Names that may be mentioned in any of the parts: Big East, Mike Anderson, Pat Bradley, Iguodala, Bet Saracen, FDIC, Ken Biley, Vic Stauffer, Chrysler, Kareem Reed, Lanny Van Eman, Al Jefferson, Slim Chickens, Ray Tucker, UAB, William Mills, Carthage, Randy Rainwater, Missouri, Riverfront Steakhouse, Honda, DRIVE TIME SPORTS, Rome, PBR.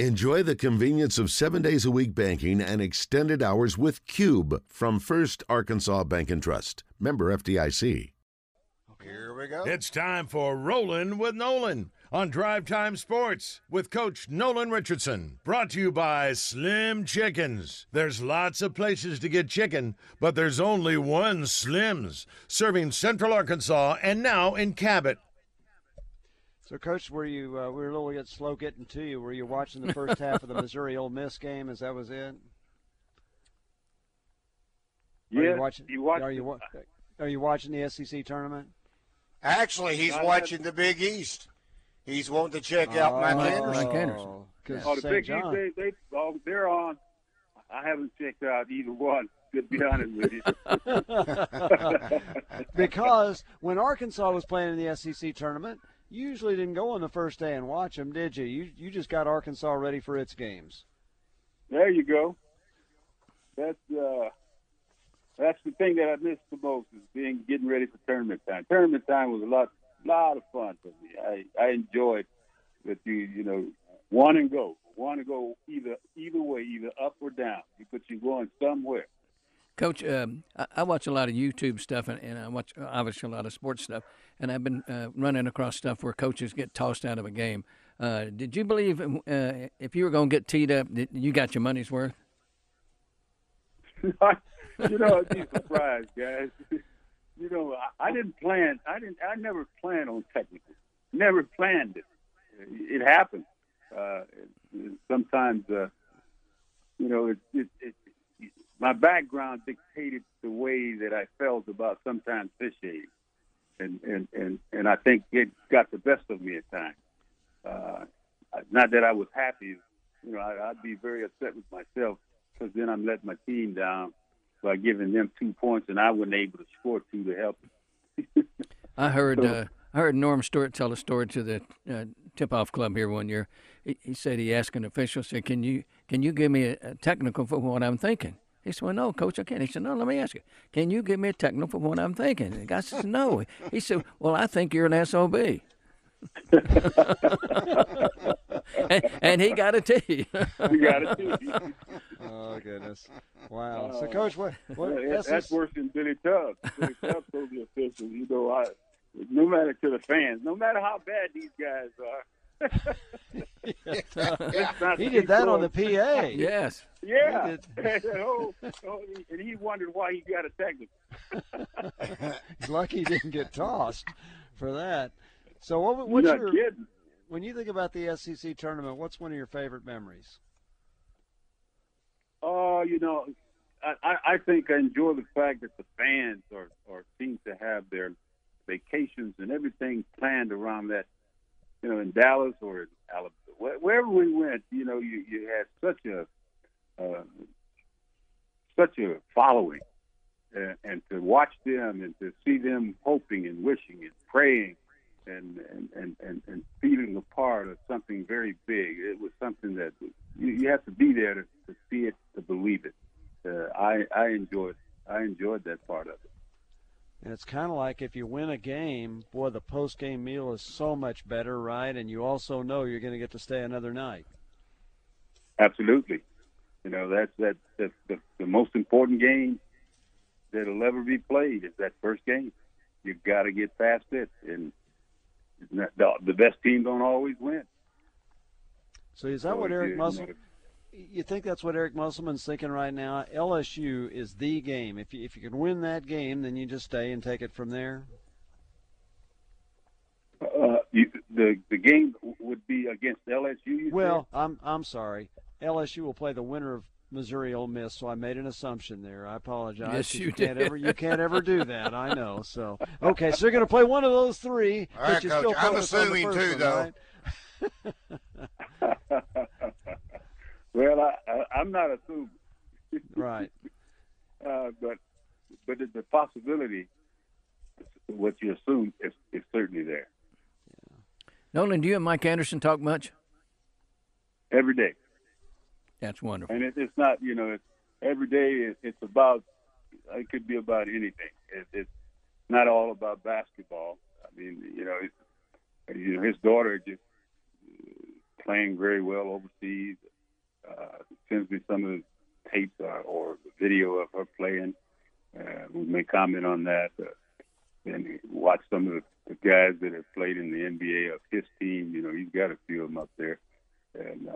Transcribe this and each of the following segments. Enjoy the convenience of 7 days a week banking and extended hours with Cube from First Arkansas Bank and Trust. Member FDIC. Here we go. It's time for Rollin' with Nolan on Drive Time Sports with Coach Nolan Richardson. Brought to you by Slim Chickens. There's lots of places to get chicken, but there's only one Slim's, serving Central Arkansas and now in Cabot. So, Coach, were you? We were a little bit slow getting to you. Were you watching the first half of the Missouri Ole Miss game? As that was it? Yeah. Are you watching the SEC tournament? Actually, he's watching the Big East. He's wanting to check out Mike Anderson. Mike Anderson. Oh, the Big East, they're on. I haven't checked out either one, to be honest with you. Because when Arkansas was playing in the SEC tournament, you usually didn't go on the first day and watch them, did you? You just got Arkansas ready for its games. There you go. That's the thing that I missed the most, is getting ready for tournament time. Tournament time was a lot of fun for me. I enjoyed that you want to go either way, either up or down. But you're going somewhere. Coach, I watch a lot of YouTube stuff, and I watch obviously a lot of sports stuff. And I've been running across stuff where coaches get tossed out of a game. Did you believe if you were going to get teed up, you got your money's worth? I'd be surprised, guys. I never planned on technical. Never planned it. It happened. Sometimes, my background dictated the way that I felt about sometimes officiating, and I think it got the best of me at times. Not that I was happy. I'd be very upset with myself, because then I'm letting my team down by giving them 2 points, and I wasn't able to score two to help them. I heard Norm Stewart tell a story to the tip-off club here one year. He said he asked an official, said, "Can you give me a technical for what I'm thinking?" He said, "Well, no, Coach, I can't." He said, "No, let me ask you. Can you give me a technical for what I'm thinking?" The guy says, "No." He said, "Well, I think you're an SOB." and he got a T. He got a T. Oh, goodness. Wow. So, Coach, that's worse than Billy Tubbs. Billy Tubbs told the officials, no matter to the fans, no matter how bad these guys are. He did that on the PA. Yes. Yeah. And he wondered why he got a technical. He's lucky he didn't get tossed for that. So when you think about the SEC tournament, what's one of your favorite memories? I think I enjoy the fact that the fans are seem to have their vacations and everything planned around that. In Dallas or in Alabama, wherever we went, you had such a following, and to watch them and to see them hoping and wishing and praying and feeling a part of something very big. It was something that you have to be there to see it, to believe it. I enjoyed that part of it. And it's kind of like if you win a game, boy, the post-game meal is so much better, right? And you also know you're going to get to stay another night. Absolutely. That's the most important game that'll ever be played is that first game. You've got to get past it, and the best team don't always win. So is that what Eric Musselman? You think that's what Eric Musselman's thinking right now? LSU is the game. If you can win that game, then you just stay and take it from there. The game would be against LSU. I'm sorry. LSU will play the winner of Missouri Ole Miss, so I made an assumption there. I apologize. Yes, you did. You can't ever do that. I know. So okay, so you're going to play one of those three. All right, Coach. I'm assuming too, though. Right? Well, I'm not assuming. Right. But the possibility, what you assume, is certainly there. Yeah. Nolan, do you and Mike Anderson talk much? Every day. That's wonderful. And it's not, every day it's about, it could be about anything. It's not all about basketball. I mean, his daughter just playing very well overseas. Sends me some of the tapes or the video of her playing. We may comment on that. And watch some of the guys that have played in the NBA of his team. You know, he's got a few of them up there. And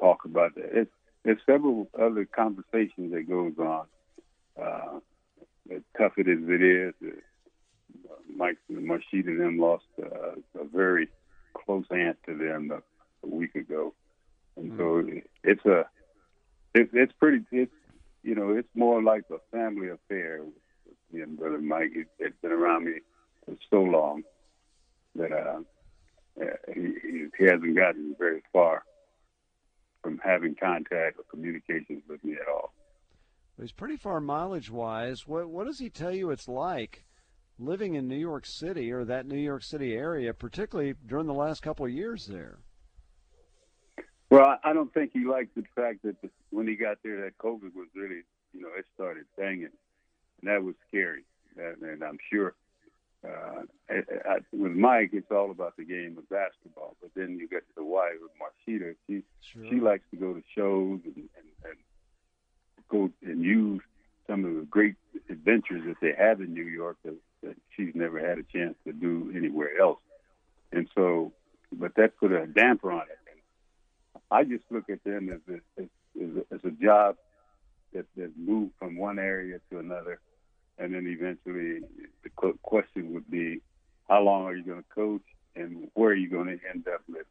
talk about that. There's several other conversations that goes on. As tough it as it is, Mike and Marchita and them lost a very close aunt to them a week ago, and so it's more like a family affair with me and Brother Mike. He's been around me for so long that he hasn't gotten very far from having contact or communications with me at all. He's pretty far mileage-wise. What does he tell you it's like living in New York City or that New York City area, particularly during the last couple of years there? Well, I don't think he liked the fact that when he got there, that COVID was really, it started banging. And that was scary. And I'm sure with Mike, it's all about the game of basketball. But then you get to the wife with Marchita. She likes to go to shows and go and use some of the great adventures that they have in New York that she's never had a chance to do anywhere else. And so, but that put a damper on it. And I just look at them as a job that moved from one area to another. And then eventually the question would be, how long are you going to coach and where are you going to end up living?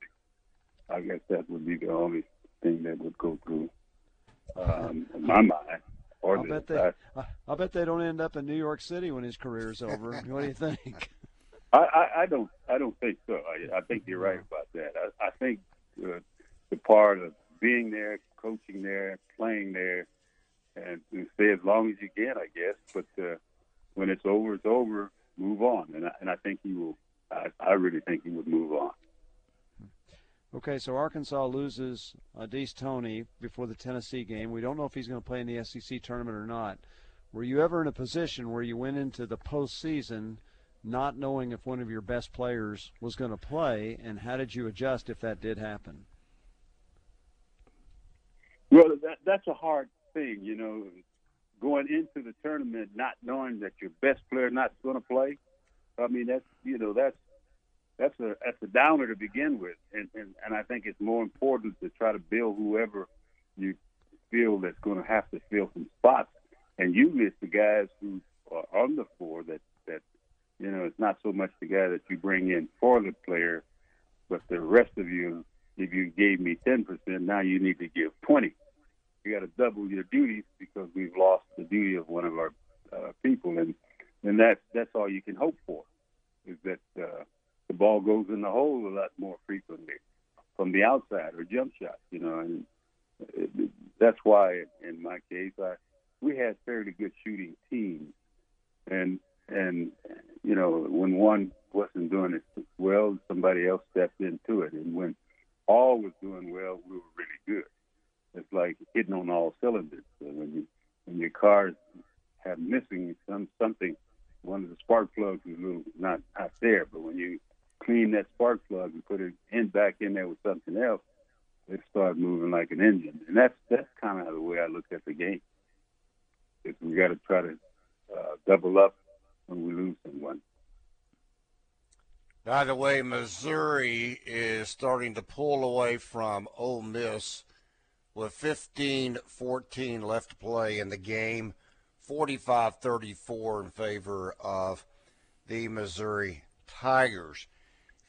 I guess that would be the only thing that would go through in my mind. I bet they don't end up in New York City when his career's over. What do you think? I don't think so. I think you're right about that. I think the part of being there, coaching there, playing there, and stay as long as you can, I guess. But when it's over, it's over. Move on, and I think he will. I really think he would move on. Okay, so Arkansas loses Adese Toney before the Tennessee game. We don't know if he's going to play in the SEC tournament or not. Were you ever in a position where you went into the postseason not knowing if one of your best players was going to play, and how did you adjust if that did happen? Well, that's a hard thing, going into the tournament not knowing that your best player not going to play. I mean, that's a downer to begin with, and I think it's more important to try to build whoever you feel that's going to have to fill some spots. And usually it's the guys who are on the floor that it's not so much the guy that you bring in for the player, but the rest of you. If you gave me 10%, now you need to give 20%. You got to double your duties because we've lost the duty of one of our people, and that's all you can hope for is that. The ball goes in the hole a lot more frequently from the outside or jump shots, and that's why in my case, we had fairly good shooting teams, and when one wasn't doing it well, somebody else stepped into it, and when all was doing well, we were really good. It's like hitting on all cylinders. So when your cars have missing something, one of the spark plugs is not there, but when you clean that spark plug and put it back in there with something else, it starts moving like an engine. And that's kind of the way I look at the game. Is we got to try to double up when we lose someone. By the way, Missouri is starting to pull away from Ole Miss with 15-14 left to play in the game, 45-34 in favor of the Missouri Tigers.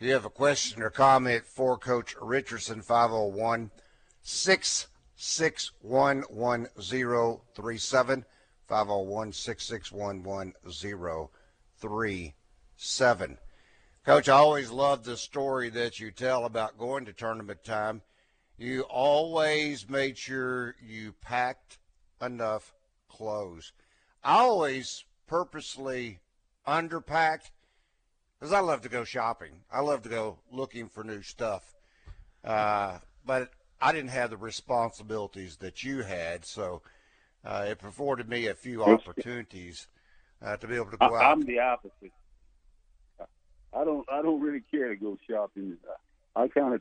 If you have a question or comment for Coach Richardson, 501-661-1037, 501-661-1037. Coach, I always love the story that you tell about going to tournament time. You always made sure you packed enough clothes. I always purposely underpacked because I love to go shopping. I love to go looking for new stuff. But I didn't have the responsibilities that you had, so it afforded me a few opportunities to be able to go out. I'm the opposite. I don't really care to go shopping. I counted.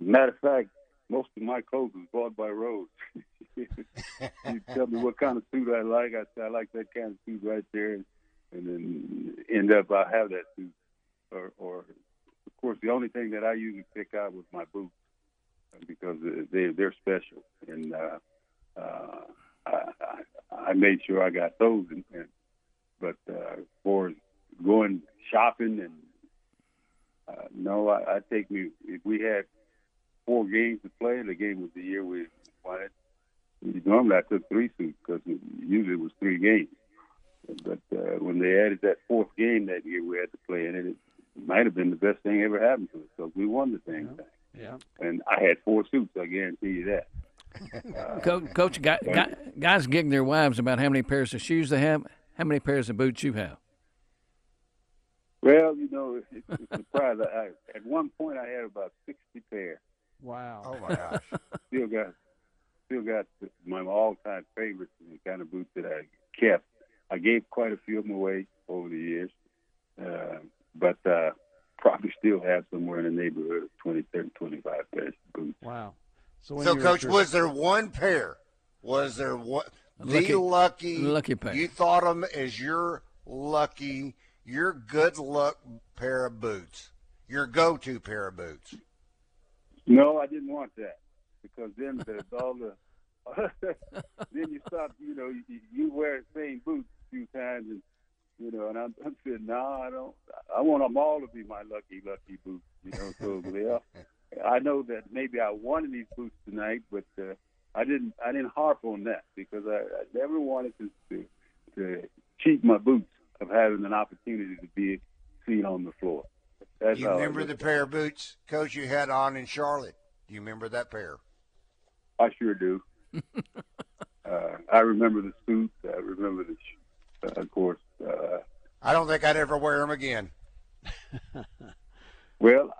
Matter of fact, most of my clothes was bought by Rose. You tell me what kind of suit I like. I said, I like that kind of suit right there. And then end up, I have that suit. Or, of course, the only thing that I usually pick out was my boots because they're special. And I made sure I got those. But for going shopping and no, I take me. If we had 4 games to play, the game was the year we won it. Normally, I took 3 suits because usually it was 3 games. But when they added that 4th game that year, we had to play in it. It might have been the best thing ever happened to us because we won the thing. Yeah. And I had 4 suits. I guarantee you that. Coach, guys gigging their wives about how many pairs of shoes they have. How many pairs of boots you have? Well, you know, it's a surprise. At one point, I had about 60 pairs. Wow! Oh my gosh! Still got my all-time favorites and the kind of boots that I kept. I gave quite a few of them away over the years, but probably still have somewhere in the neighborhood of 20, 30, 25 pairs of boots. Wow! So Coach, was there one pair? Was there one? The lucky pair. You thought them as your lucky. Your good luck pair of boots, your go-to pair of boots. No, I didn't want that because then there's all the. Then you stop, you know, you wear the same boots a few times, and you know, and I'm saying, no, I don't. I want them all to be my lucky boots, you know. So yeah, I know that maybe I wanted these boots tonight, but I didn't harp on that because I never wanted to cheat my boots. Of having an opportunity to be seen on the floor. That's you remember the pair of boots, Coach, you had on in Charlotte? Do you remember that pair? I sure do. I remember the suit. I remember the, of course. I don't think I'd ever wear them again. Well,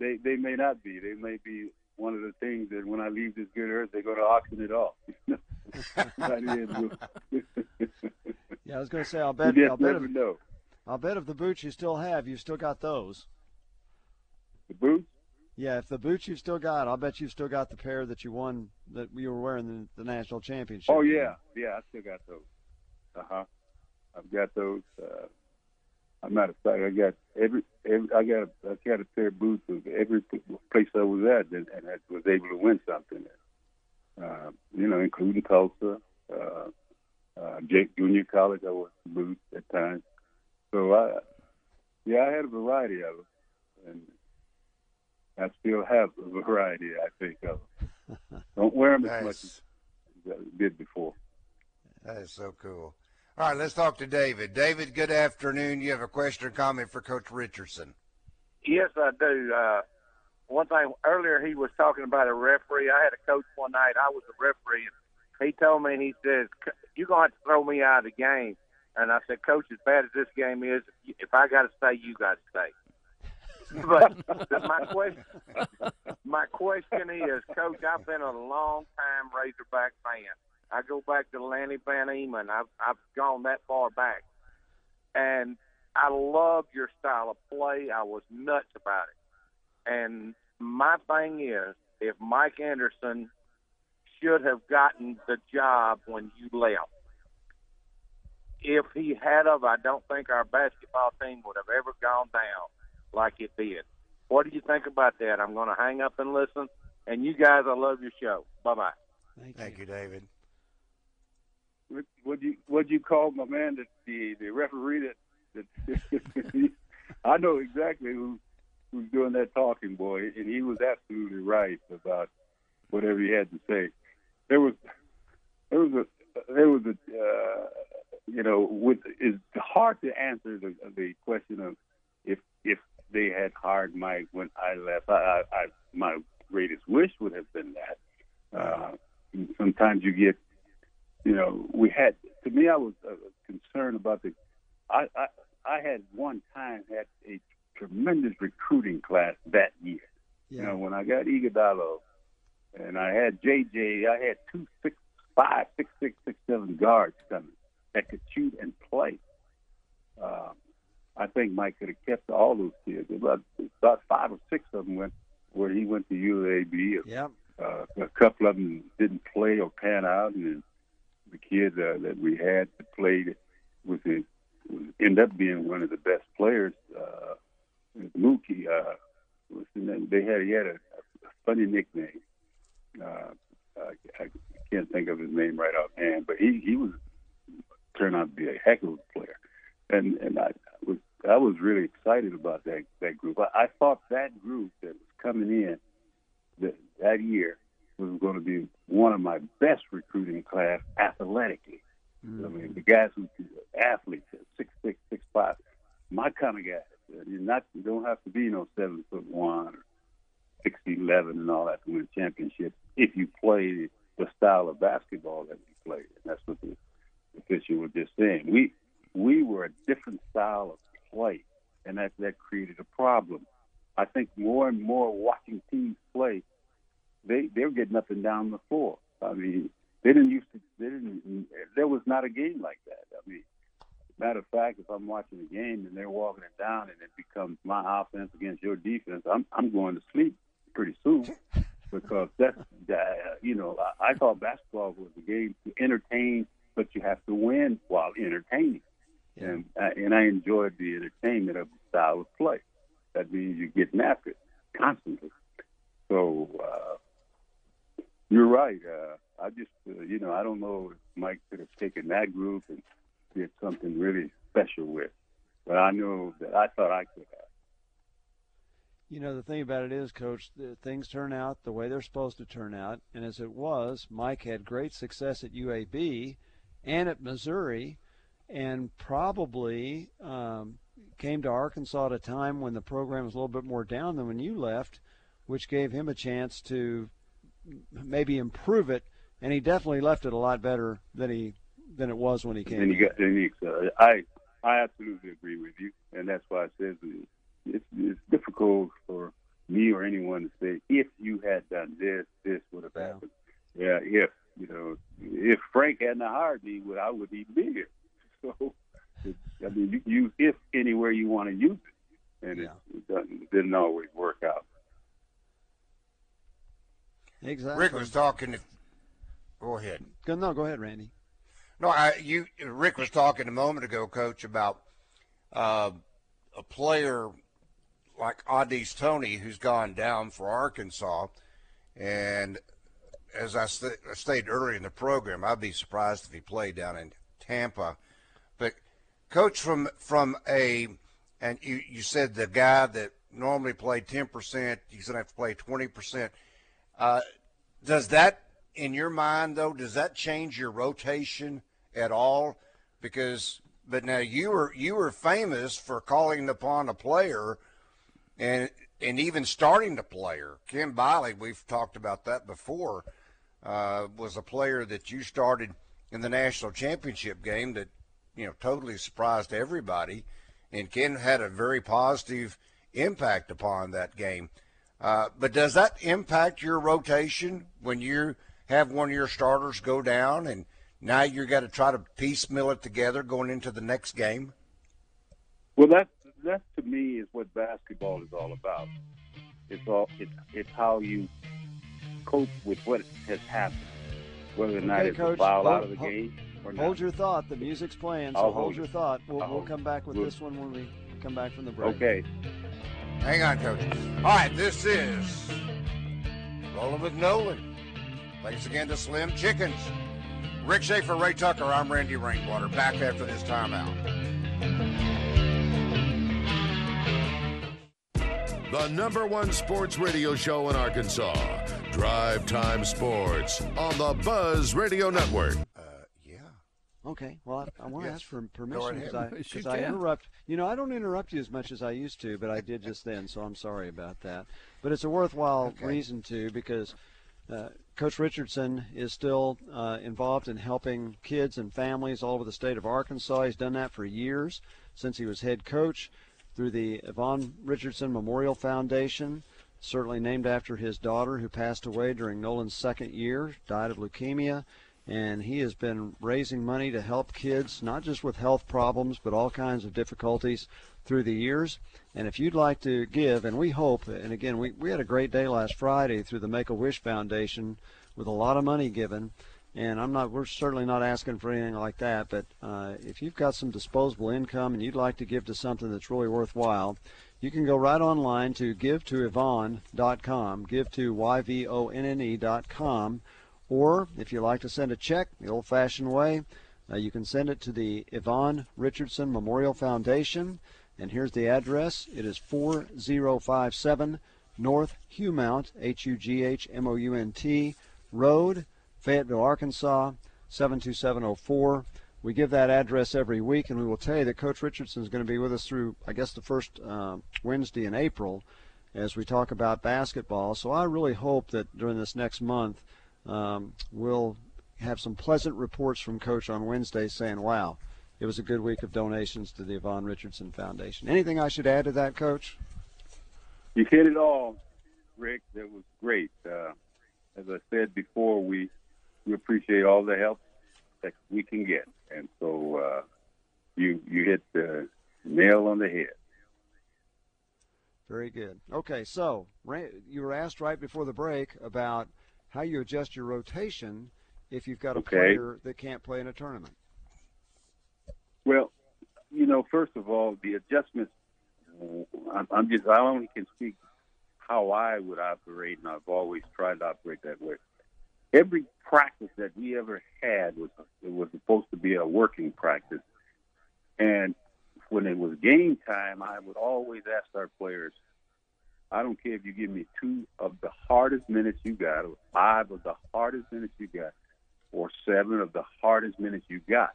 they may not be. They may be one of the things that when I leave this good earth, they're going to auction it off. Yeah, I was going to say, I'll bet if the boots you still have, you've still got those. The boots? Yeah, if the boots you've still got, I'll bet you've still got the pair that you won, that you were wearing in the national championship. Oh, yeah. Yeah, I still got those. Uh-huh. I've got those. I'm not a fact. I got I got a pair of boots of every place I was at and I was able to win something there. You know, including Tulsa, Jake Junior College, I was boots at times. So, I had a variety of them. And I still have a variety, I think, of them. Don't wear them as much as I did before. That is so cool. All right, let's talk to David. David, good afternoon. You have a question or comment for Coach Richardson? Yes, I do. One thing, earlier he was talking about a referee. I had a coach one night. I was a referee. He told me, he says, you're going to have to throw me out of the game. And I said, Coach, as bad as this game is, if I got to stay, you got to stay. But my question is, Coach, I've been a long-time Razorback fan. I go back to Lanny Van Eman. I've gone that far back. And I loved your style of play. I was nuts about it. And my thing is, if Mike Anderson should have gotten the job when you left, if he had of, I don't think our basketball team would have ever gone down like it did. What do you think about that? I'm going to hang up and listen. And you guys, I love your show. Bye-bye. Thank you, David. What'd you call my man, the referee that I know exactly who's doing that talking, boy, and he was absolutely right about whatever he had to say. There was a you know, it's hard to answer the question of if they had hired Mike when I left. I my greatest wish would have been that. Sometimes you get, you know, we had. To me, I was concerned about the. I had one time had a tremendous recruiting class that year. Yeah. You know, when I got Iguodala, and I had JJ, I had 2 6'5", 6'6", 6'7" guards coming that could shoot and play. I think Mike could have kept all those kids. About 5 or 6 of them went where he went to UAB. Yep. A couple of them didn't play or pan out, and the kid that we had that played with his ended up being one of the best players. Mookie, he had a funny nickname. I can't think of his name right offhand, but turned out to be a heck of a player, and I was really excited about that group. I thought that group that was coming in that year was going to be one of my best recruiting class athletically. Mm. I mean, the guys who athletes, 6'6", 6'5", my kind of guys. You don't have to be no 7'1" or 6'11" and all that to win championships if you play the style of basketball that we played. And that's what the official was just saying. We were a different style of play, and that created a problem. I think more and more watching teams play, they're getting up and down the floor. I mean, there was not a game like that. I mean, matter of fact, if I'm watching a game and they're walking it down and it becomes my offense against your defense, I'm going to sleep pretty soon because I thought basketball was a game to entertain, but you have to win while entertaining. Yeah. And I enjoyed the entertainment of the style of play. That means you're getting after it constantly. So you're right. I just, I don't know if Mike could have taken that group and did something really special with, but I know that I thought I could have. You know, the thing about it is, Coach, things turn out the way they're supposed to turn out, and as it was, Mike had great success at UAB and at Missouri, and probably came to Arkansas at a time when the program was a little bit more down than when you left, which gave him a chance to maybe improve it, and he definitely left it a lot better than it was when he came. I absolutely agree with you, and that's why I said it's difficult for me or anyone to say if you had done this, this would have happened. Yeah, if Frank hadn't hired me, I would even be here. So, I mean, you use if anywhere you want to use it, and it didn't always work out. Exactly. Rick was talking. Go ahead. No, go ahead, Randy. No, Rick was talking a moment ago, Coach, about a player like Audis Tony, who's gone down for Arkansas, and as I stated earlier in the program, I'd be surprised if he played down in Tampa. But, Coach, and you said the guy that normally played 10%, he's going to have to play 20%. Does that, in your mind, though, does that change your rotation at all? Because, but now you were famous for calling upon a player and even starting the player. Ken Biley, we've talked about that before, was a player that you started in the national championship game that, totally surprised everybody. And Ken had a very positive impact upon that game. But does that impact your rotation when you have one of your starters go down and now you've got to try to piecemeal it together going into the next game? Well, that to me is what basketball is all about. It's how you cope with what has happened, whether or not it's a foul out of the game or not. Hold your thought. The music's playing, so hold your thought. We'll come back with this one when we come back from the break. Okay. Hang on, Coach. All right, this is Rollin' with Nolan. Thanks again to Slim Chickens. Rick Schaefer, Ray Tucker, I'm Randy Rainwater. Back after this timeout. The #1 sports radio show in Arkansas, Drive Time Sports, on the Buzz Radio Network. Okay, well, I want to ask for permission because I interrupt. I don't interrupt you as much as I used to, but I did just then, so I'm sorry about that. But it's a worthwhile reason to, because Coach Richardson is still involved in helping kids and families all over the state of Arkansas. He's done that for years since he was head coach through the Yvonne Richardson Memorial Foundation, certainly named after his daughter who passed away during Nolan's second year, died of leukemia. and he has been raising money to help kids, not just with health problems, but all kinds of difficulties through the years. And if you'd like to give, and we hope, and again, we had a great day last Friday through the Make-A-Wish Foundation with a lot of money given. And we're certainly not asking for anything like that, but if you've got some disposable income and you'd like to give to something that's really worthwhile, you can go right online to GiveToYvonne.com, GiveToYvonne.com, or if you like to send a check the old-fashioned way, you can send it to the Yvonne Richardson Memorial Foundation, and here's the address. It is 4057 North Hughmount, Hughmount Road, Fayetteville, Arkansas, 72704. We give that address every week, and we will tell you that Coach Richardson is going to be with us through, I guess, the first Wednesday in April as we talk about basketball. So I really hope that during this next month we'll have some pleasant reports from Coach on Wednesday saying, wow, it was a good week of donations to the Yvonne Richardson Foundation. Anything I should add to that, Coach? You hit it all, Rick. That was great. As I said before, we appreciate all the help that we can get. And so you hit the nail on the head. Very good. Okay, so you were asked right before the break about how you adjust your rotation if you've got a player that can't play in a tournament. Well, first of all, the adjustments, I only can speak how I would operate, and I've always tried to operate that way. Every practice that we ever had was supposed to be a working practice. And when it was game time, I would always ask our players, I don't care if you give me 2 of the hardest minutes you got, or 5 of the hardest minutes you got, or 7 of the hardest minutes you got.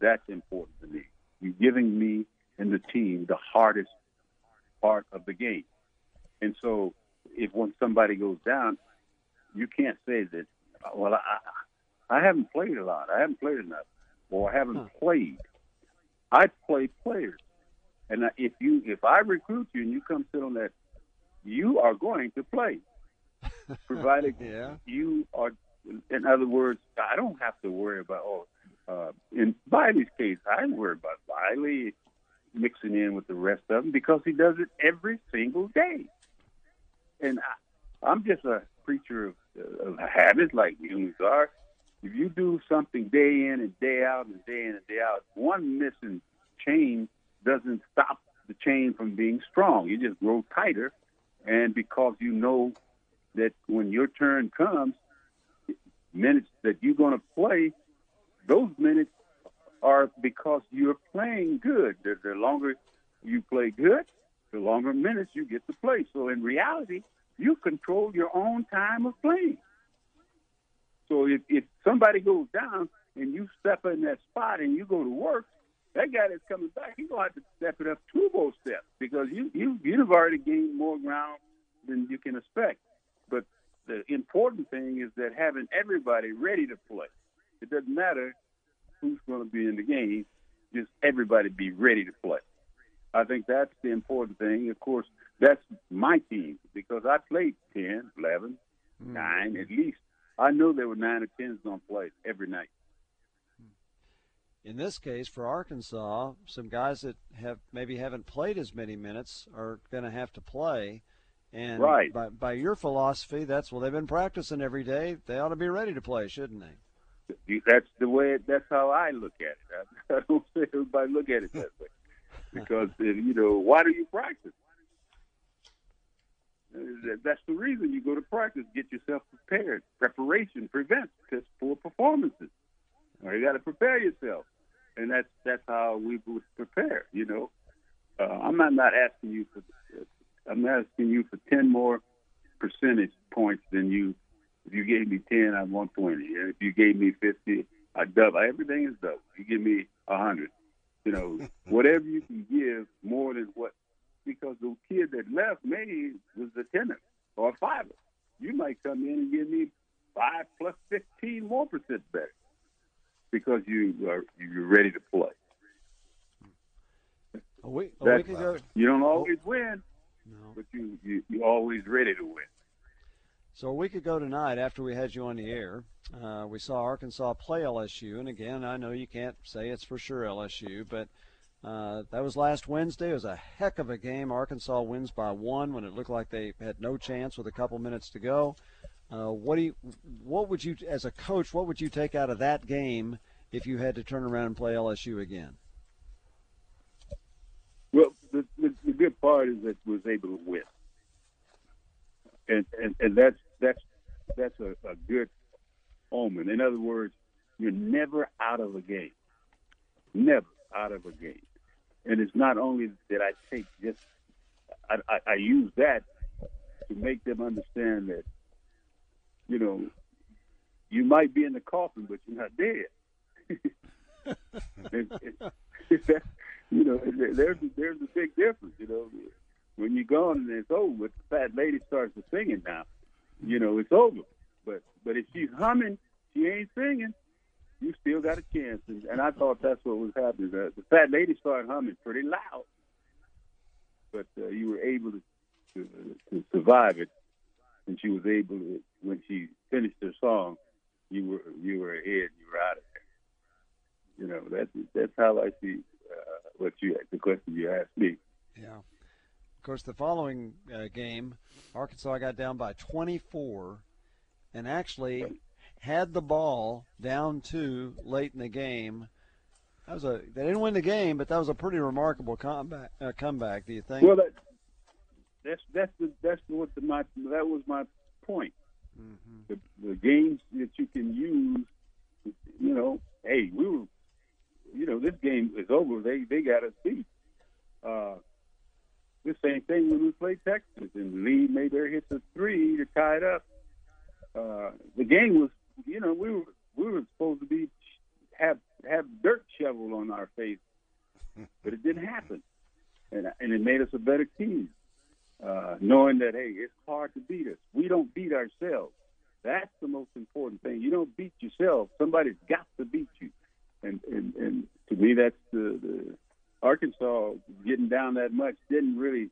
That's important to me. You're giving me and the team the hardest part of the game. And so when somebody goes down, you can't say that, well, I haven't played a lot. I haven't played enough. Or I haven't played. I play players. And if I recruit you and you come sit on that, you are going to play. Provided you are, in other words, I don't have to worry about, in Biley's case, I don't worry about Biley mixing in with the rest of them because he does it every single day. And I'm just a preacher of habits like humans are. If you do something day in and day out and day in and day out, one missing chain doesn't stop the chain from being strong. You just grow tighter, and because you know that when your turn comes, minutes that you're going to play, those minutes are because you're playing good. The longer you play good, the longer minutes you get to play. So in reality, you control your own time of playing. So if somebody goes down and you step in that spot and you go to work, that guy that's coming back, he's going to have to step it up 2 more steps because you've already gained more ground than you can expect. But the important thing is that having everybody ready to play. It doesn't matter who's going to be in the game, just everybody be ready to play. I think that's the important thing. Of course, that's my team because I played 10, 11, 9 at least. I know there were 9 or 10s on play every night. In this case, for Arkansas, some guys that haven't played as many minutes are going to have to play. And by your philosophy, that's they've been practicing every day. They ought to be ready to play, shouldn't they? That's the way. That's how I look at it. I don't say everybody look at it that way. Because, why do you practice? That's the reason you go to practice, get yourself prepared. Preparation prevents poor performances. You got to prepare yourself. And that's how we would prepare, I'm not asking you for 10 more percentage points than you. If you gave me 10, I want 20. If you gave me 50, I double. Everything is double. You give me 100. Whatever you can give more than what, because the kid that left me was a 10er or a 5er. You might come in and give me 5 plus 15 more % better because you're ready to play. You don't always win, but you're always ready to win. So a week ago tonight, after we had you on the air, we saw Arkansas play LSU. And again, I know you can't say it's for sure LSU, but that was last Wednesday. It was a heck of a game. Arkansas wins by one when it looked like they had no chance with a couple minutes to go. What would you, as a coach, what would you take out of that game if you had to turn around and play LSU again? Well, the good part is that was able to win, and that's a good omen. In other words, you're never out of a game, never out of a game. And it's not only that I take just I use that to make them understand that, you know, you might be in the coffin, but you're not dead. You know, there's a big difference. You know, when you're gone and it's over, but the fat lady starts singing now, you know, it's over. But if she's humming, she ain't singing, you still got a chance. And I thought that's what was happening. The fat lady started humming pretty loud, but you were able to survive it. And she was able to, when she finished her song, you were ahead, you were out of there. You know, that's how I see the question you asked me. Yeah. Of course, the following game, Arkansas got down by 24 and actually had the ball down 2 late in the game. They didn't win the game, but that was a pretty remarkable comeback, do you think? Well, that was my point. Mm-hmm. The games that you can use, you know, hey, we were, you know, this game is over. They got us beat. The same thing when we played Texas and Lee made their hits of 3 to tie it up. The game was, you know, we were supposed to be have dirt shoveled on our face, but it didn't happen, and it made us a better team. Knowing that, hey, it's hard to beat us. We don't beat ourselves. That's the most important thing. You don't beat yourself. Somebody's got to beat you. And to me, that's the Arkansas getting down that much didn't really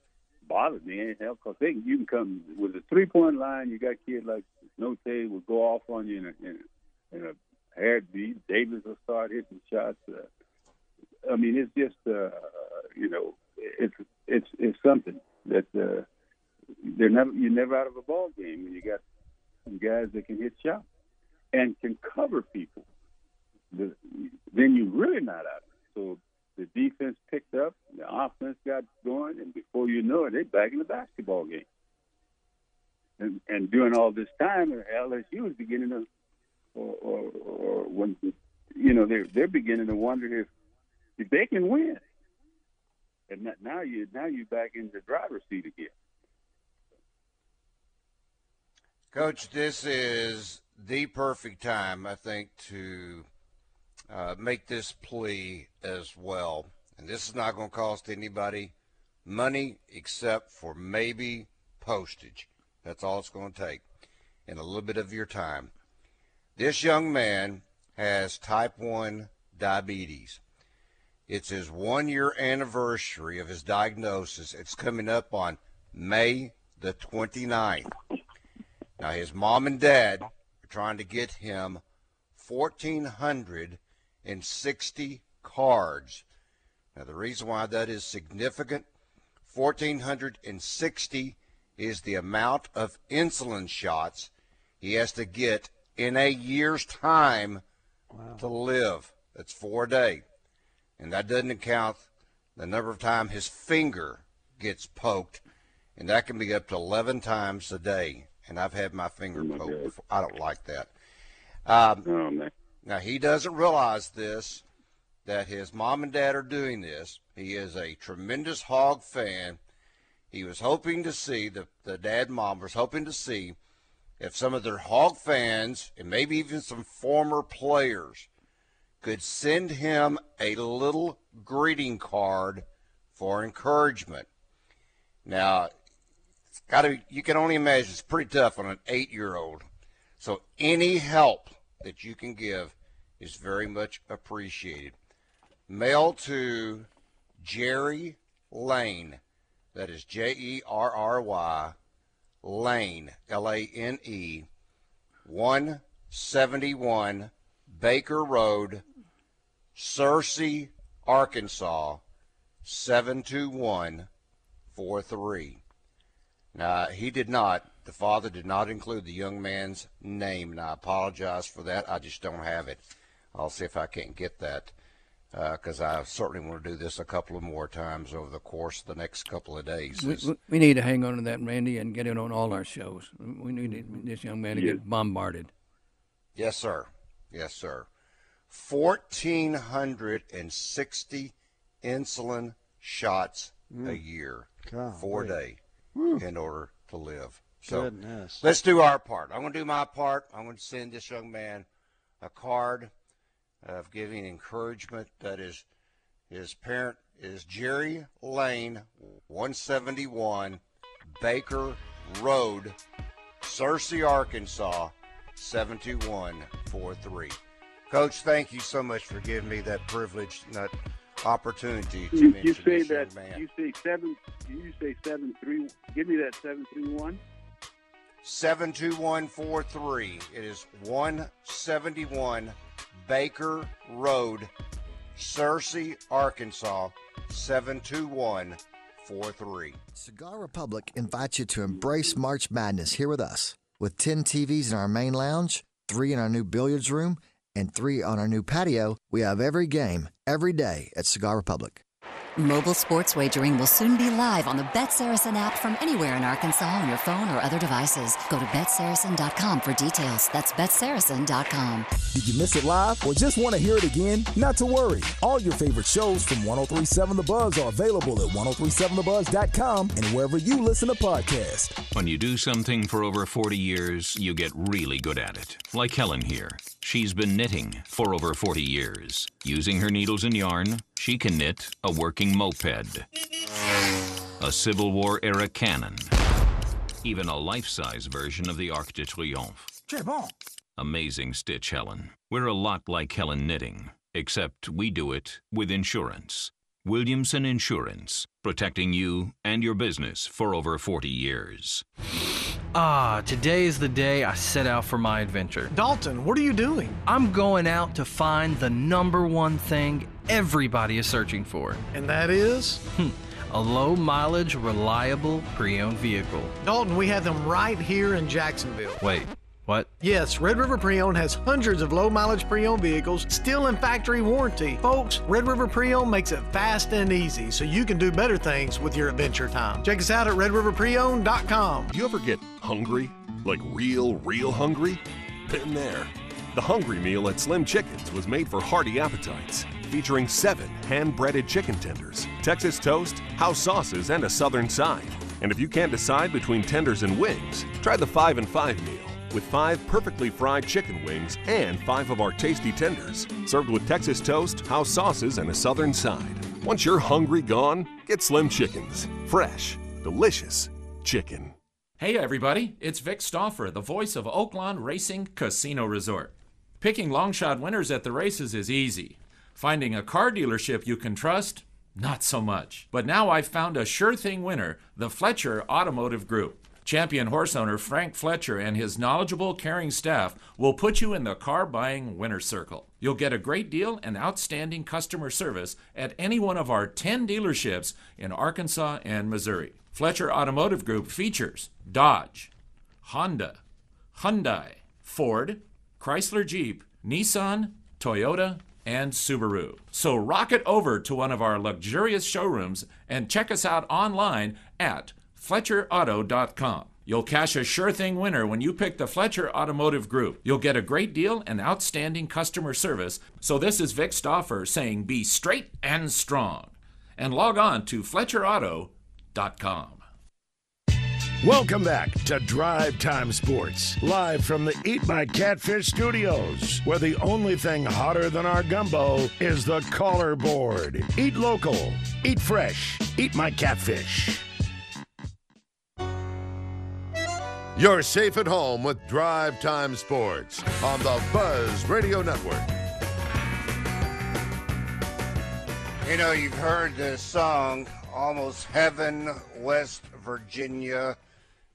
bother me. Because you can come with a 3-point line. You got kids like Note will go off on you in a heartbeat. Davis will start hitting shots. I mean, it's just you know, it's something. That you're never out of a ball game when you got some guys that can hit shots and can cover people. Then you're really not out of it. So the defense picked up, the offense got going, and before you know it, they're back in the basketball game. And during all this time, LSU was beginning to, or when you know they're beginning to wonder if they can win. And now you're back in the driver's seat again. Coach, this is the perfect time, I think, to make this plea as well. And this is not going to cost anybody money except for maybe postage. That's all it's going to take, and a little bit of your time. This young man has type 1 diabetes. It's his 1-year anniversary of his diagnosis. It's coming up on May the 29th. Now, his mom and dad are trying to get him 1,460 cards. Now, the reason why that is significant, 1,460 is the amount of insulin shots he has to get in a year's time. Wow. To live. That's 4 a day. And that doesn't account the number of times his finger gets poked, and that can be up to 11 times a day. And I've had my finger poked before. I don't like that. Now, he doesn't realize this, that his mom and dad are doing this. He is a tremendous Hog fan. He was hoping to see, the dad and mom was hoping to see if some of their Hog fans, and maybe even some former players, could send him a little greeting card for encouragement. Now, it's gotta, you can only imagine it's pretty tough on an 8-year-old. So any help that you can give is very much appreciated. Mail to Jerry Lane. That is Jerry Lane, L-A-N-E, 171 Baker Road, Searcy, Arkansas, 72143. Now, he did not, the father did not include the young man's name, and I apologize for that. I just don't have it. I'll see if I can't get that, because I certainly want to do this a couple of more times over the course of the next couple of days. We need to hang on to that, Randy, and get it on all our shows. We need this young man to get bombarded. Yes, sir. Yes, sir. 1,460 insulin shots a year, four-day, in order to live. So let's do our part. I'm going to do my part. I'm going to send this young man a card of giving encouragement. That is, his parent is Jerry Lane, 171 Baker Road, Searcy, Arkansas, 72143. Coach, thank you so much for giving me that privilege, that opportunity to mention you say this that, young man. You say 7-3. Give me that 731. 72143. It is 171 Baker Road, Searcy, Arkansas, 72143. Cigar Republic invites you to embrace March Madness here with us, with 10 TVs in our main lounge, 3 in our new billiards room, and 3 on our new patio. We have every game, every day at Cigar Republic. Mobile sports wagering will soon be live on the Bet Saracen app from anywhere in Arkansas on your phone or other devices. Go to BetSaracen.com for details. That's BetSaracen.com. Did you miss it live or just want to hear it again? Not to worry. All your favorite shows from 103.7 The Buzz are available at 1037thebuzz.com and wherever you listen to podcasts. When you do something for over 40 years, you get really good at it. Like Helen here. She's been knitting for over 40 years. Using her needles and yarn, she can knit a working moped, a Civil War-era cannon, even a life-size version of the Arc de Triomphe. C'est bon. Amazing stitch, Helen. We're a lot like Helen Knitting, except we do it with insurance. Williamson Insurance, protecting you and your business for over 40 years. Ah, today is the day I set out for my adventure. Dalton, what are you doing? I'm going out to find the #1 thing everybody is searching for. And that is? A low-mileage, reliable, pre-owned vehicle. Dalton, we have them right here in Jacksonville. Wait. What? Yes, Red River Pre-Owned has hundreds of low-mileage pre-owned vehicles still in factory warranty. Folks, Red River Pre-Owned makes it fast and easy so you can do better things with your adventure time. Check us out at RedRiverPreOwned.com. Do you ever get hungry? Like real hungry? Been there. The Hungry Meal at Slim Chickens was made for hearty appetites, featuring 7 hand-breaded chicken tenders, Texas toast, house sauces, and a southern side. And if you can't decide between tenders and wings, try the 5 and 5 meal, with 5 perfectly fried chicken wings and 5 of our tasty tenders, served with Texas toast, house sauces, and a southern side. Once you're hungry gone, get Slim Chickens. Fresh, delicious chicken. Hey everybody, it's Vic Stauffer, the voice of Oaklawn Racing Casino Resort. Picking long shot winners at the races is easy. Finding a car dealership you can trust, not so much. But now I've found a sure thing winner, the Fletcher Automotive Group. Champion horse owner Frank Fletcher and his knowledgeable, caring staff will put you in the car buying winner's circle. You'll get a great deal and outstanding customer service at any one of our 10 dealerships in Arkansas and Missouri. Fletcher Automotive Group features Dodge, Honda, Hyundai, Ford, Chrysler Jeep, Nissan, Toyota, and Subaru. So rock it over to one of our luxurious showrooms and check us out online at FletcherAuto.com. You'll cash a sure thing winner when you pick the Fletcher Automotive Group. You'll get a great deal and outstanding customer service. So this is Vic Stauffer saying be straight and strong. And log on to FletcherAuto.com. Welcome back to Drive Time Sports, live from the Eat My Catfish studios, where the only thing hotter than our gumbo is the caller board. Eat local, eat fresh, eat my catfish. You're safe at home with Drive Time Sports on the Buzz Radio Network. You know, you've heard this song, Almost Heaven, West Virginia.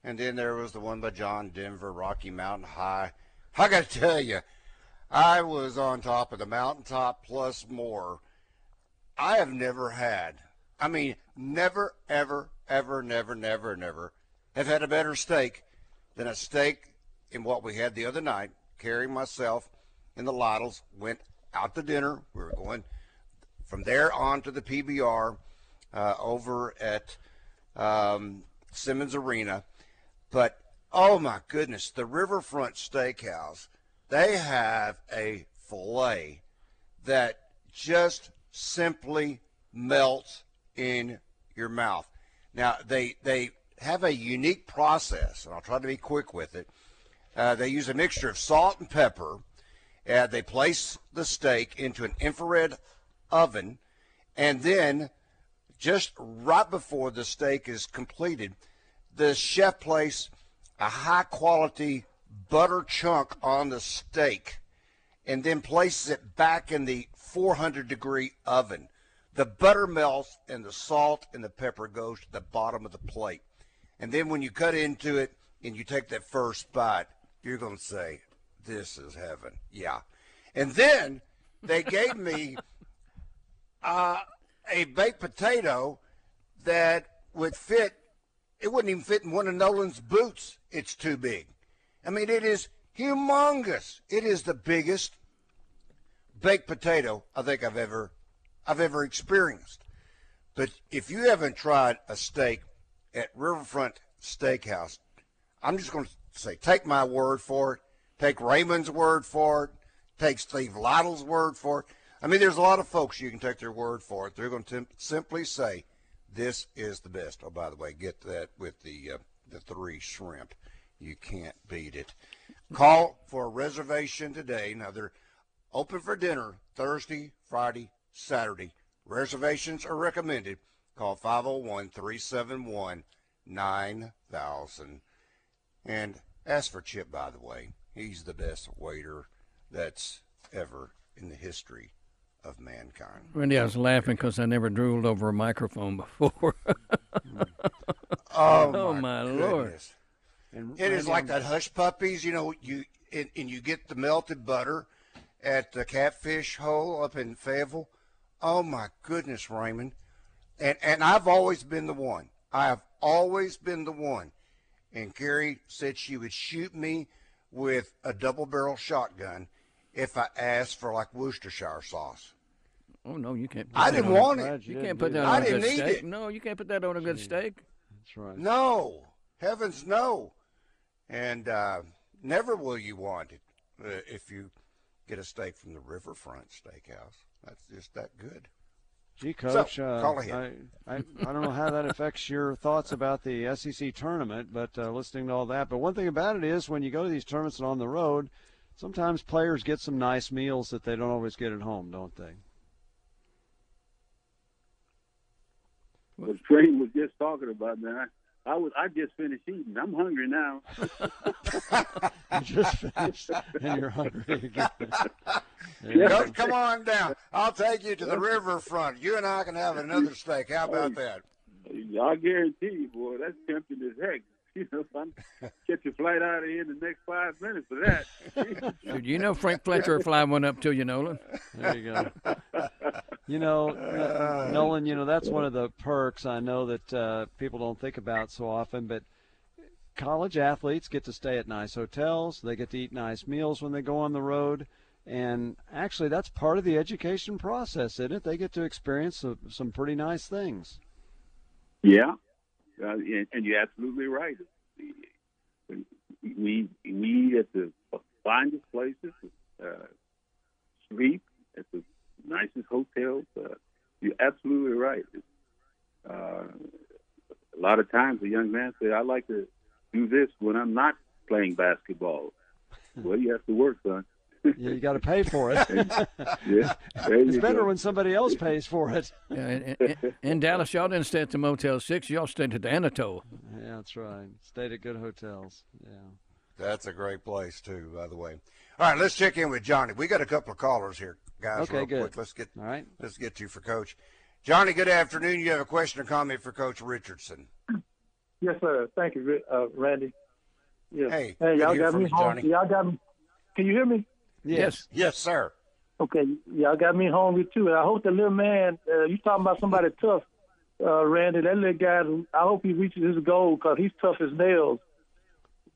And then there was the one by John Denver, Rocky Mountain High. I got to tell you, I was on top of the mountaintop plus more. I have never had, I mean, never, ever, ever, never, never, never have had a better steak than a steak in what we had the other night. Carrie, myself, and the Lottles went out to dinner. We were going from there on to the PBR over at Simmons Arena. But, oh my goodness, the Riverfront Steakhouse, they have a filet that just simply melts in your mouth. Now, they have a unique process, and I'll try to be quick with it. They use a mixture of salt and pepper. They place the steak into an infrared oven, and then just right before the steak is completed, the chef places a high-quality butter chunk on the steak and then places it back in the 400-degree oven. The butter melts, and the salt and the pepper goes to the bottom of the plate. And then when you cut into it and you take that first bite, you're going to say, this is heaven. Yeah. And then they gave me a baked potato that would fit. It wouldn't even fit in one of Nolan's boots. It's too big. I mean, it is humongous. It is the biggest baked potato I think I've ever experienced. But if you haven't tried a steak at Riverfront Steakhouse, I'm just going to say, take my word for it. Take Raymond's word for it. Take Steve Lytle's word for it. I mean, there's a lot of folks you can take their word for it. They're going to simply say, this is the best. Oh, by the way, get that with the 3 shrimp. You can't beat it. Call for a reservation today. Now, they're open for dinner Thursday, Friday, Saturday. Reservations are recommended. Call 501-371-9000. And ask for Chip, by the way. He's the best waiter that's ever in the history of mankind. Randy, I was laughing because I never drooled over a microphone before. oh my Lord. And it is like that Hush Puppies, you know, you get the melted butter at the Catfish Hole up in Fayetteville. Oh, my goodness, Raymond. And I've always been the one. I have always been the one. And Carrie said she would shoot me with a double-barrel shotgun if I asked for, like, Worcestershire sauce. Oh, no, you can't. I didn't want it. You can't put that on a good steak. I didn't need it. No, you can't put that on a good steak. That's right. No. Heavens, no. And never will you want it if you get a steak from the Riverfront Steakhouse. That's just that good. Gee, Coach, so, I don't know how that affects your thoughts about the SEC tournament, but listening to all that. But one thing about it is when you go to these tournaments and on the road, sometimes players get some nice meals that they don't always get at home, don't they? Well, Trey was just talking about that. I just finished eating. I'm hungry now. You just finished, and you're hungry again. Yeah. Coach, come on down. I'll take you to the Riverfront. You and I can have another steak. How about that? I guarantee you, boy, that's tempting as heck. You know, I'm get your flight out of here in the next 5 minutes for that. Dude, you know Frank Fletcher will fly one up to you, Nolan. There you go. You know, Nolan, you know, that's one of the perks I know that people don't think about so often, but college athletes get to stay at nice hotels. They get to eat nice meals when they go on the road. And actually, that's part of the education process, isn't it? They get to experience some pretty nice things. Yeah. And you're absolutely right. We at the finest places sleep at the nicest hotels. You're absolutely right. A lot of times a young man says, "I like to do this when I'm not playing basketball." Well, you have to work, son. Yeah, you got to pay for it. Yeah, it's better when somebody else pays for it. Yeah, in Dallas, y'all didn't stay at the Motel 6. Y'all stayed at the Anatole. Yeah, that's right. Stayed at good hotels. Yeah, that's a great place too, by the way. All right, let's check in with Johnny. We got a couple of callers here, guys. Okay, real good. Quick. Let's get you for Coach Johnny. Good afternoon. You have a question or comment for Coach Richardson? Yes, sir. Thank you, Randy. Yes. Hey, y'all got me home. Johnny. Y'all got me. Can you hear me? Yes. Yes, sir. Okay, y'all got me hungry too. And I hope the little man, you talking about somebody tough, Randy, that little guy, I hope he reaches his goal because he's tough as nails.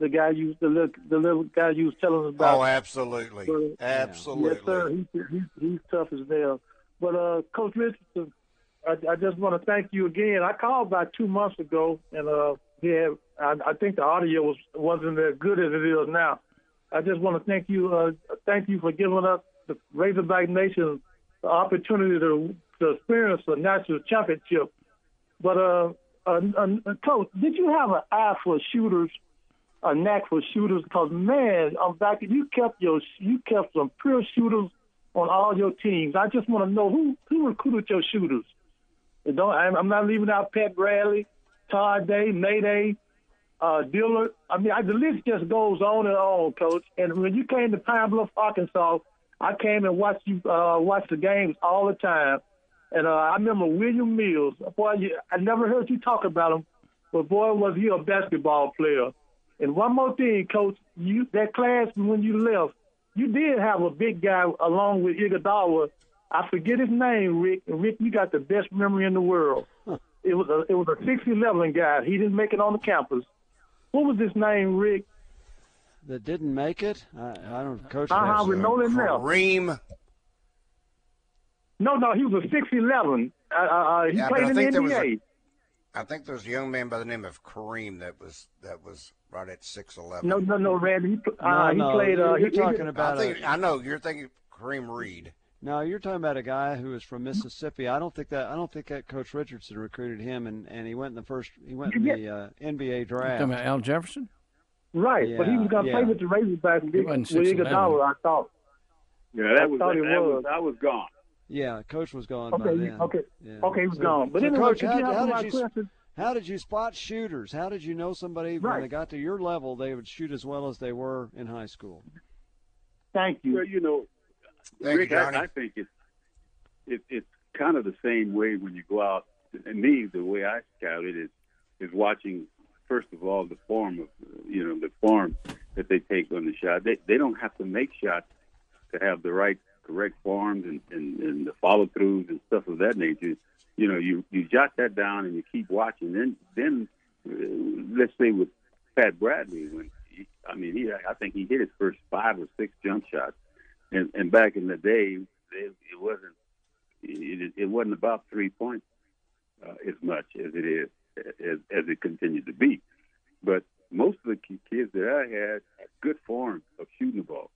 The guy used to look, the little guy you was telling us about. Oh, absolutely. Absolutely. Yes, sir. He's tough as nails. But, Coach Richardson, I just want to thank you again. I called about 2 months ago, and I think the audio wasn't as good as it is now. I just want to thank you for giving us the Razorback Nation the opportunity to experience a national championship. But, Coach, did you have an eye for shooters, a knack for shooters? Because man, I'm back. You kept some pure shooters on all your teams. I just want to know who recruited your shooters. I'm not leaving out Pat Bradley, Todd Day, Mayday, Dillard. I mean, the list just goes on and on, Coach. And when you came to Pine Bluff, Arkansas, I came and watched you watch the games all the time. And I remember William Mills. Boy, I never heard you talk about him, but boy, was he a basketball player. And one more thing, Coach, that class when you left, you did have a big guy along with Iguodala. I forget his name, Rick. And Rick, you got the best memory in the world. It was a 6'11" guy. He didn't make it on the campus. What was his name, Rick? That didn't make it? I don't coach. With Nolan now. Kareem. No, he was a 6'11". He played in the NBA. I think there was a young man by the name of Kareem that was right at 6'11". No, Randy. He played. You're talking about. I know you're thinking Kareem Reed. No, you're talking about a guy who was from Mississippi. I don't think that Coach Richardson recruited him, and he went in the first. He went in the NBA draft. You're talking about Al Jefferson. Right, yeah, but he was going to play with the Razorbacks with Iguodala, I thought. Yeah, I was gone. Yeah, Coach was gone. Okay, by then. Okay, he was gone. But anyway, Coach, how did you spot shooters? How did you know somebody when they got to your level they would shoot as well as they were in high school? Thank you. Well, Rick, I think it's kind of the same way when you go out. And me, the way I scout it is watching first of all the form of the form that they take on the shot. They don't have to make shots to have the correct forms and the follow throughs and stuff of that nature. You jot that down and you keep watching. Then let's say with Pat Bradley, I think he hit his first 5 or 6 jump shots. And back in the day, it wasn't about 3 points as much as it is as it continued to be. But most of the kids that I had good form of shooting the ball,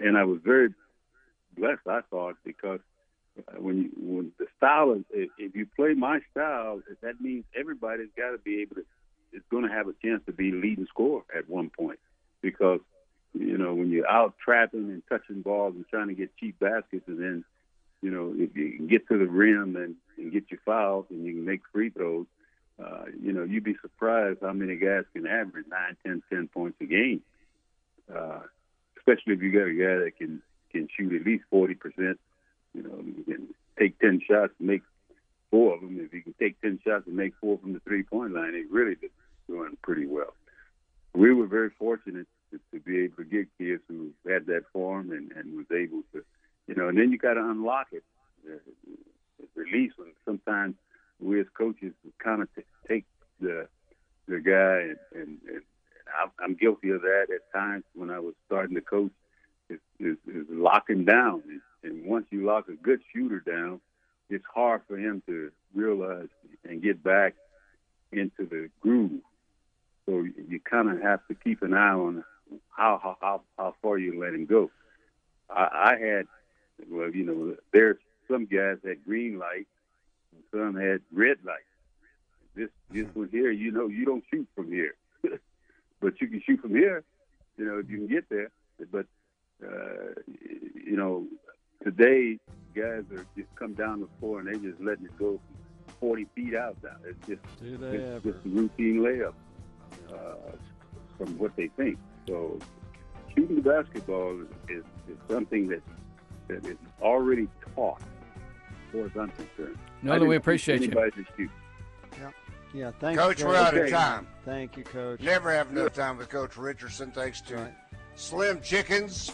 and I was very blessed. I thought because when the style is, if you play my style, that means everybody's got to be able to. It's going to have a chance to be leading scorer at one point because. When you're out trapping and touching balls and trying to get cheap baskets, and then, if you can get to the rim and get your fouls and you can make free throws, you'd be surprised how many guys can average 9, 10 points a game. Especially if you got a guy that can shoot at least 40%, you can take 10 shots and make 4 of them. If you can take 10 shots and make 4 from the 3-point line, it really is doing pretty well. We were very fortunate to be able to get kids who had that form and was able to, and then you got to unlock it, release them. Sometimes we as coaches kind of take the guy, and I'm guilty of that at times when I was starting to coach, is lock him down. And once you lock a good shooter down, it's hard for him to realize and get back into the groove. So you kind of have to keep an eye on how far you let him go. There's some guys had green light, and some had red light. This one here, you don't shoot from here, but you can shoot from here, if you can get there. But today guys are just come down the floor and they just letting it go 40 feet out now. It's just a routine layup. From what they think. So shooting the basketball is something that is already taught as far as I'm concerned. No, we appreciate you. Yeah. Yeah, thanks, Coach. We're out of time. Thank you, Coach. Never have enough time with Coach Richardson. Thanks to Slim Chickens.